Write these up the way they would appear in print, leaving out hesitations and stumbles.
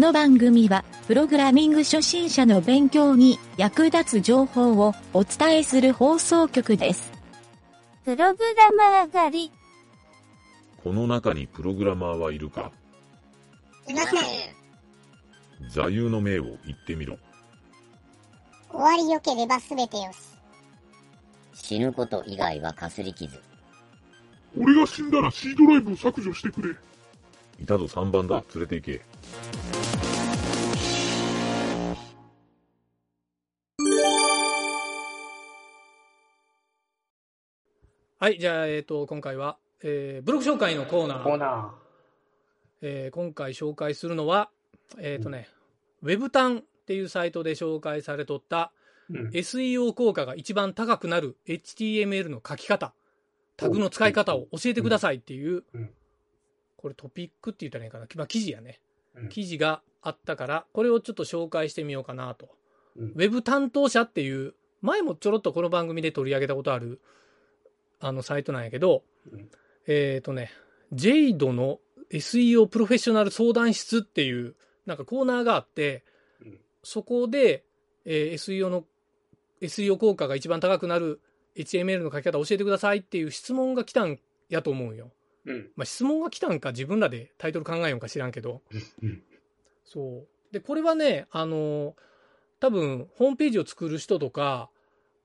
この番組はプログラミング初心者の勉強に役立つ情報をお伝えする放送局です。プログラマー狩り。この中にプログラマーはいるか？いません。座右の銘を言ってみろ。終わりよければすべてよし。死ぬこと以外はかすり傷。俺が死んだら C ドライブを削除してくれ。いたぞ3番だ、連れて行け。はい、じゃあ、今回は、ブログ紹介のコーナー、今回紹介するのは、ウェブタンっていうサイトで紹介されとった、SEO 効果が一番高くなる HTML の書き方、タグの使い方を教えてくださいっていう、これトピックって言ったらいいかな、記事やね、記事があったから、これをちょっと紹介してみようかなと。ウェブ担当者っていう、前もちょろっとこの番組で取り上げたことある、あのサイトなんやけど、JADE の SEO プロフェッショナル相談室っていうなんかコーナーがあって、そこで、SEO 効果が一番高くなる HTML の書き方教えてくださいっていう質問が来たんやと思うよ。質問が来たんか自分らでタイトル考えようか知らんけど。そう。で、これはね、多分ホームページを作る人とか、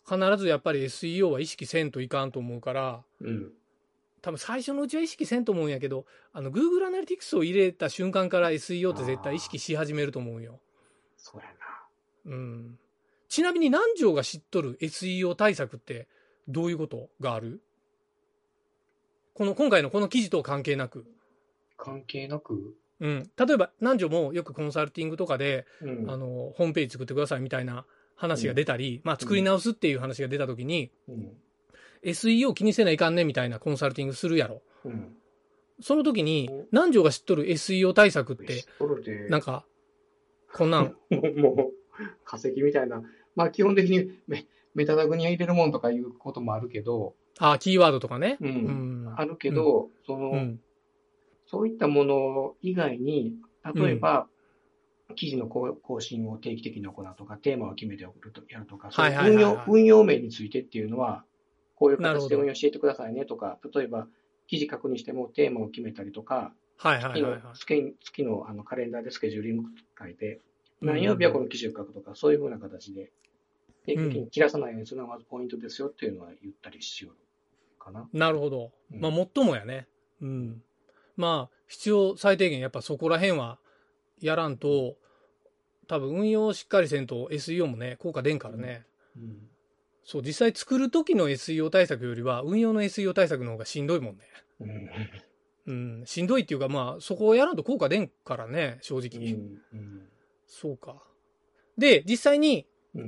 必ずやっぱり SEO は意識せんといかんと思うから、多分最初のうちは意識せんと思うんやけど、Google アナリティクスを入れた瞬間から SEO って絶対意識し始めると思うよ。そうやな。ちなみに南條が知っとる SEO 対策ってどういうことがある？今回のこの記事と関係なく。関係なく？例えば南條もよくコンサルティングとかで、ホームページ作ってくださいみたいな話が出たり、作り直すっていう話が出たときに、SEO 気にせないかんねみたいなコンサルティングするやろ。その時に、南條が知っとる SEO 対策って、なんか、こんなん。もう、化石みたいな。基本的にメタタグに入れるもんとかいうこともあるけど。キーワードとかね。あるけど、そういったもの以外に、例えば、記事の更新を定期的に行うとか、テーマを決めて送るとやるとか、運用面についてっていうのは、こういう形で運用教えてくださいねとか、例えば記事書くにしてもテーマを決めたりとか、月のカレンダーでスケジューリング書いて、何曜日はこの記事を書くとか、そういうふうな形で、定期的に切らさないようにするのがポイントですよっていうのは言ったりしようかな。なるほど。最もやね。必要最低限、やっぱそこら辺は、やらんと多分運用をしっかりせんと SEO もね効果出んからね、そう実際作る時の SEO 対策よりは運用の SEO 対策の方がしんどいもんね、しんどいっていうかそこをやらんと効果出んからね正直、そうか。で実際に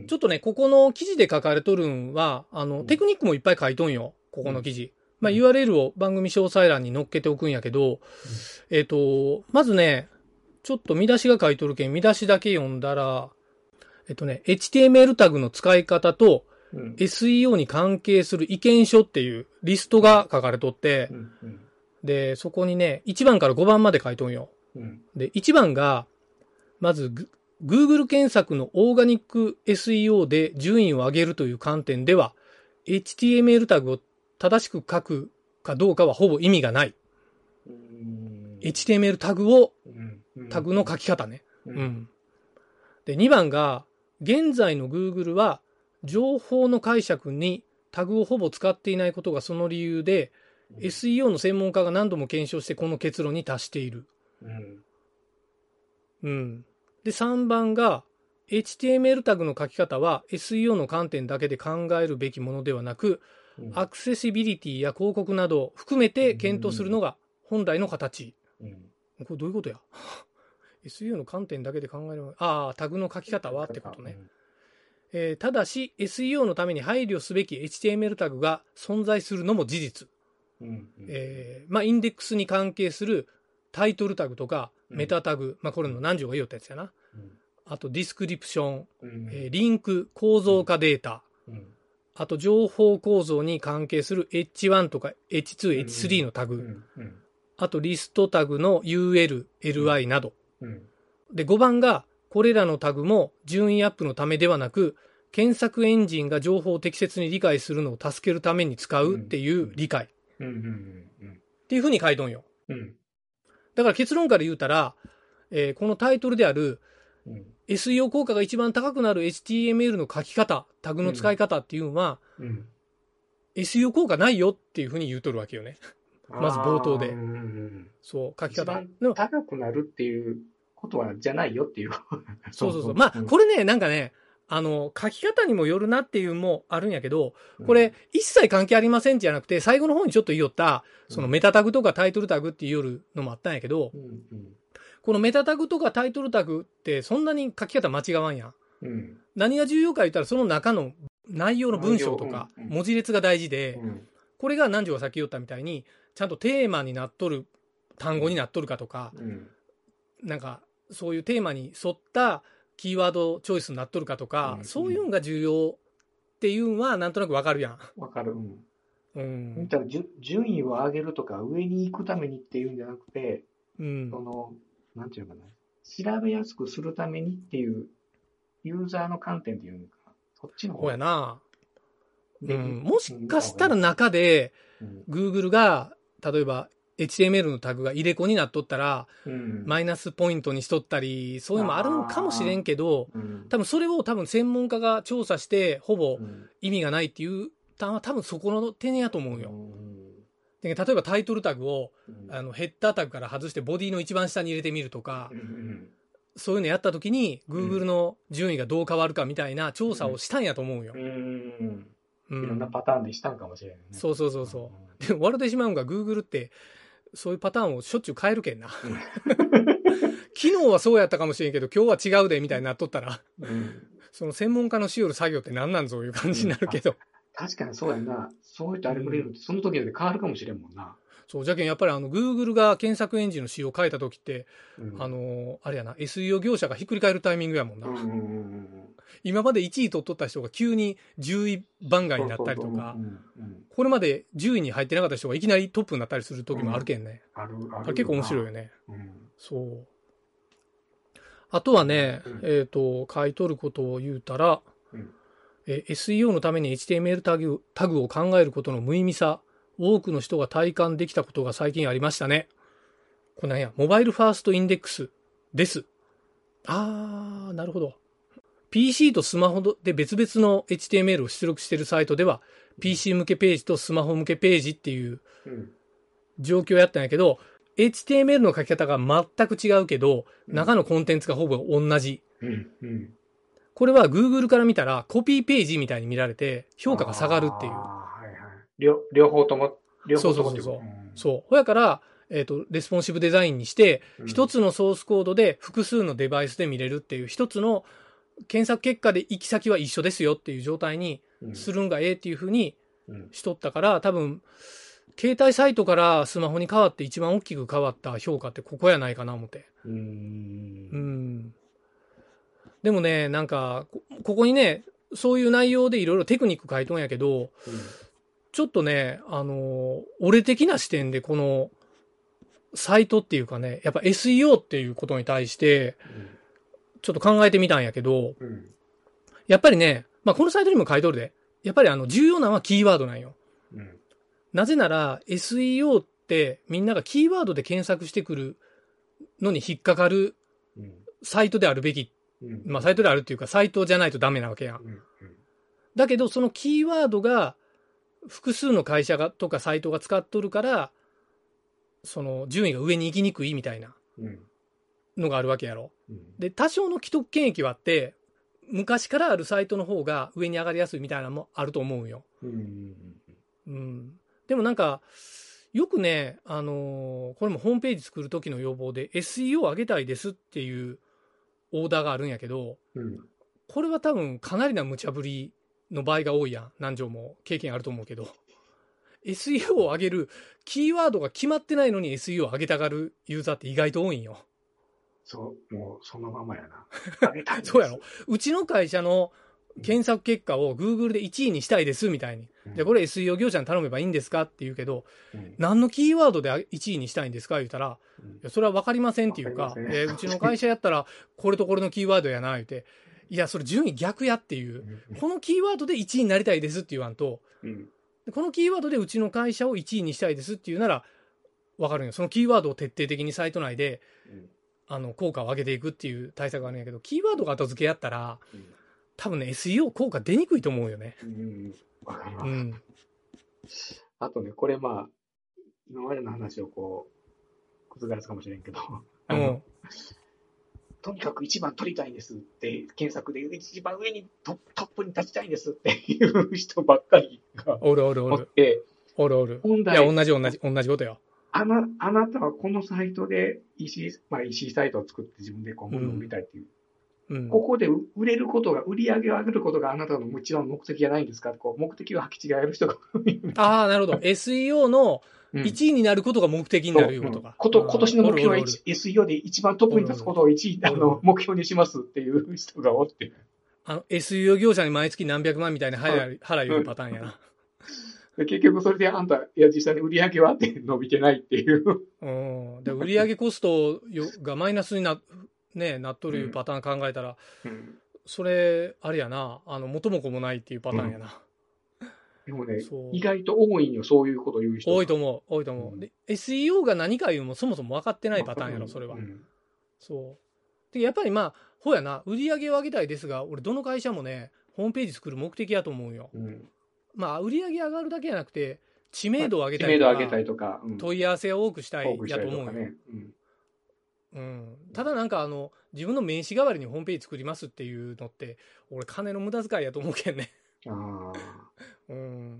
ちょっとねここの記事で書かれとるんはテクニックもいっぱい書いとんよここの記事、URL を番組詳細欄に載っけておくんやけど、まずねちょっと見出しが書いとるけん、見出しだけ読んだら、HTML タグの使い方と、SEO に関係する意見書っていうリストが書かれとって、で、そこにね、1番から5番まで書いとんよ。で、1番が、まず、Google 検索のオーガニック SEO で順位を上げるという観点では、HTML タグを正しく書くかどうかはほぼ意味がない。HTML タグの書き方ね。で、2番が、現在の Google は、情報の解釈にタグをほぼ使っていないことがその理由で、SEO の専門家が何度も検証してこの結論に達している。で、3番が、HTML タグの書き方は SEO の観点だけで考えるべきものではなく、アクセシビリティや広告などを含めて検討するのが本来の形。これどういうことやSEO の観点だけで考えれば、タグの書き方はってことね。ただし、SEO のために配慮すべき HTML タグが存在するのも事実。インデックスに関係するタイトルタグとか、メタタグ、これの南條が言おったやつやな。あと、ディスクリプション、リンク、構造化データ、あと、情報構造に関係する H1 とか H2、H3 のタグ。あと、リストタグの UL、LI など。で、5番が、これらのタグも順位アップのためではなく、検索エンジンが情報を適切に理解するのを助けるために使うっていう理解。っていうふうに書いとんよ。うん、だから結論から言うたら、このタイトルである、SEO 効果が一番高くなる HTML の書き方、タグの使い方っていうのは、SEO 効果ないよっていうふうに言うとるわけよね。まず冒頭で。そう、書き方。高くなるっていうことは、じゃないよっていう。そうそうそう。まあ、これね、なんかね、書き方にもよるなっていうもあるんやけど、これ、一切関係ありませんじゃなくて、最後の方にちょっと言いよった、そのメタタグとかタイトルタグって言いよるのもあったんやけど、このメタタグとかタイトルタグってそんなに書き方間違わんやん、うん、何が重要か言ったらその中の内容の文章とか文字列が大事で、これが南條がさっき言ったみたいにちゃんとテーマになっとる単語になっとるかとか、なんかそういうテーマに沿ったキーワードチョイスになっとるかとか、そういうのが重要っていうのはなんとなくわかるやん。わかる。うん。だから順位を上げるとか上に行くためにっていうんじゃなくて、そのなんていうかな、調べやすくするためにっていうユーザーの観点っていうのか、そっちの方やな、もしかしたら中で Google が例えば HTML のタグが入れ子になっとったら、マイナスポイントにしとったり、そういうのもあるのかもしれんけど、多分それを多分専門家が調査してほぼ意味がないっていうたは多分そこの点やと思うよ。例えばタイトルタグをヘッダータグから外してボディの一番下に入れてみるとか、そういうのやった時に Google の順位がどう変わるかみたいな調査をしたんやと思うよ。いろんなパターンでしたんかもしれないね。そうそうそうそう。でも割れてしまうんが Google ってそういうパターンをしょっちゅう変えるけんな。昨日はそうやったかもしれんけど今日は違うでみたいになっとったら、その専門家のしよる作業って何なんぞいう感じになるけど。確かにそうやな。そういったあれくれるって、その時で変わるかもしれんもんな。そう、じゃけん、やっぱりGoogle が検索エンジンの仕様を変えた時って、あれやな、SEO 業者がひっくり返るタイミングやもんな。今まで1位取っとった人が急に10位番外になったりとか、これまで10位に入ってなかった人がいきなりトップになったりする時もあるけんね。あれ結構面白いよね。そう。あとはね、書いとることを言うたら、SEO のために HTML タグを考えることの無意味さ、多くの人が体感できたことが最近ありましたね。これなんや、モバイルファーストインデックスです。なるほど。PC とスマホで別々の HTML を出力しているサイトでは、PC 向けページとスマホ向けページっていう状況やったんやけど、HTML の書き方が全く違うけど、中のコンテンツがほぼ同じ。これは Google から見たらコピーページみたいに見られて評価が下がるっていう。両方とも。そう。だから、レスポンシブデザインにして、一つのソースコードで複数のデバイスで見れるっていう、一つの検索結果で行き先は一緒ですよっていう状態にするんがええっていうふうにしとったから、多分、携帯サイトからスマホに変わって一番大きく変わった評価ってここやないかな思って。でもね、なんか、ここにね、そういう内容でいろいろテクニック書いとんやけど、ちょっとね、俺的な視点でこの、サイトっていうかね、やっぱ SEO っていうことに対して、ちょっと考えてみたんやけど、やっぱりね、まあ、このサイトにも書いとるで、やっぱり重要なのはキーワードなんよ。なぜなら、SEO ってみんながキーワードで検索してくるのに引っかかるサイトであるべきって、まあ、サイトであるっていうか、サイトじゃないとダメなわけやん。だけど、そのキーワードが、複数の会社がとかサイトが使っとるから、その、順位が上に行きにくいみたいなのがあるわけやろ。で、多少の既得権益はあって、昔からあるサイトの方が上に上がりやすいみたいなのもあると思うよ。でもなんか、よくね、これもホームページ作る時の要望で、SEO 上げたいですっていう、オーダーがあるんやけど、これは多分かなりな無茶ぶりの場合が多いやん。南條も経験あると思うけど、SEO を上げるキーワードが決まってないのに SEO を上げたがるユーザーって意外と多いんよ。そう、もうそのままやな。そうやろ。うちの会社の検索結果を Google で1位にしたいですみたいに、じゃあこれ SEO 業者に頼めばいいんですかって言うけど、何のキーワードで1位にしたいんですか言ったら、いやそれは分かりませんっていうか、うちの会社やったらこれとこれのキーワードやな言うて、いやそれ順位逆やっていう、このキーワードで1位になりたいですって言わんと、このキーワードでうちの会社を1位にしたいですっていうなら分かるよ。そのキーワードを徹底的にサイト内で効果を上げていくっていう対策があるんやけど、キーワードが後付けやったら多分ね SEO 効果出にくいと思うよね。わかります、うん、あとねこれまあ今までの話をこう覆すかもしれんけど、うん、とにかく一番取りたいんですって検索で一番上にトップに立ちたいんですっていう人ばっかりがおる。いや同じことよ。あなたはこのサイトで EC サイトを作って自分でこう物を売りたいっていう、うん、ここで売れることが売り上げを上げることがあなたのもちろん目的じゃないんですか、こう目的を履き違える人があ、なるほど。 SEO の1位になることが目的になるいうことか、うん、今年の目標はSEO で一番トップに立つことを1位目標にしますっていう人がおって、SEO 業者に毎月何百万みたいな払いいうパターンやな。結局それであんた、いや実際に売り上げはって伸びてないっていう、うん、で売り上げコストがマイナスになっとるいうパターン考えたら、うん、それあれやな、元も子もないっていうパターンやな、うん、でもね意外と多いんよそういうこと言う人。多いと思う、うん、で SEO が何かいうのもそもそも分かってないパターンやろそれは、うん、そうでやっぱりまあほやな、売り上げを上げたいですが、俺どの会社もねホームページ作る目的やと思うよ、うん、まあ、売り上げ上がるだけじゃなくて知名度を上げたりとか、うん、問い合わせを多くしたいやと思うよ、ね、うんうん、ただなんか自分の名刺代わりにホームページ作りますっていうのって俺金の無駄遣いやと思うけんねあ、うん、っ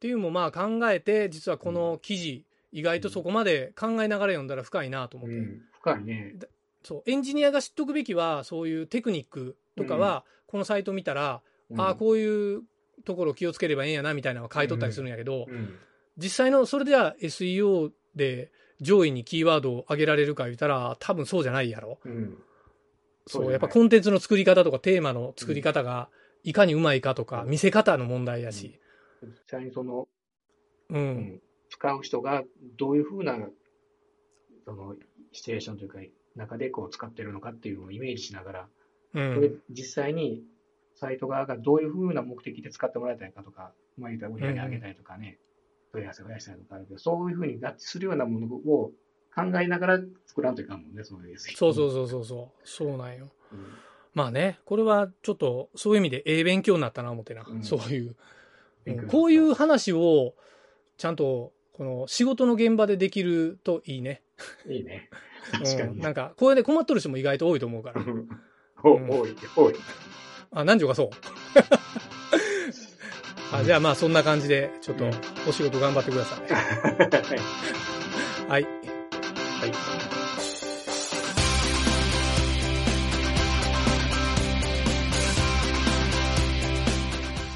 ていうのもまあ考えて、実はこの記事、うん、意外とそこまで考えながら読んだら深いなと思って、うん、深いね。そうエンジニアが知っとくべきはそういうテクニックとかは、うん、このサイト見たら、うん、ああこういうところ気をつければええんやなみたいなのを買い取ったりするんやけど、うんうん、実際のそれでは SEO で上位にキーワードを上げられるか言ったら多分そうじゃないやろ、うん、そうやっぱコンテンツの作り方とかテーマの作り方がいかにうまいかとか、うん、見せ方の問題やし、うん、実際にその、うん、使う人がどういうふうなそのシチュエーションというか中でこう使ってるのかっていうのをイメージしながら、うん、それ実際にサイト側がどういうふうな目的で使ってもらいたいかとか、まあ、言うたら売り上げ上げたりとかね、問い合わせ増やしたりとかあるけど、そういうふうに合致するようなものを考えながら作らんといかんもんね、そういう。そう、そうなんよ、うん。まあね、これはちょっとそういう意味で勉強になったな思ってな、うん、そういう、うん、こういう話をちゃんとこの仕事の現場でできるといいね。いいね。確かに、うん。なんかこれで困っとる人も意外と多いと思うから。多い。あ、何時かそうあ。じゃあまあそんな感じで、ちょっとお仕事頑張ってください。はい。はい。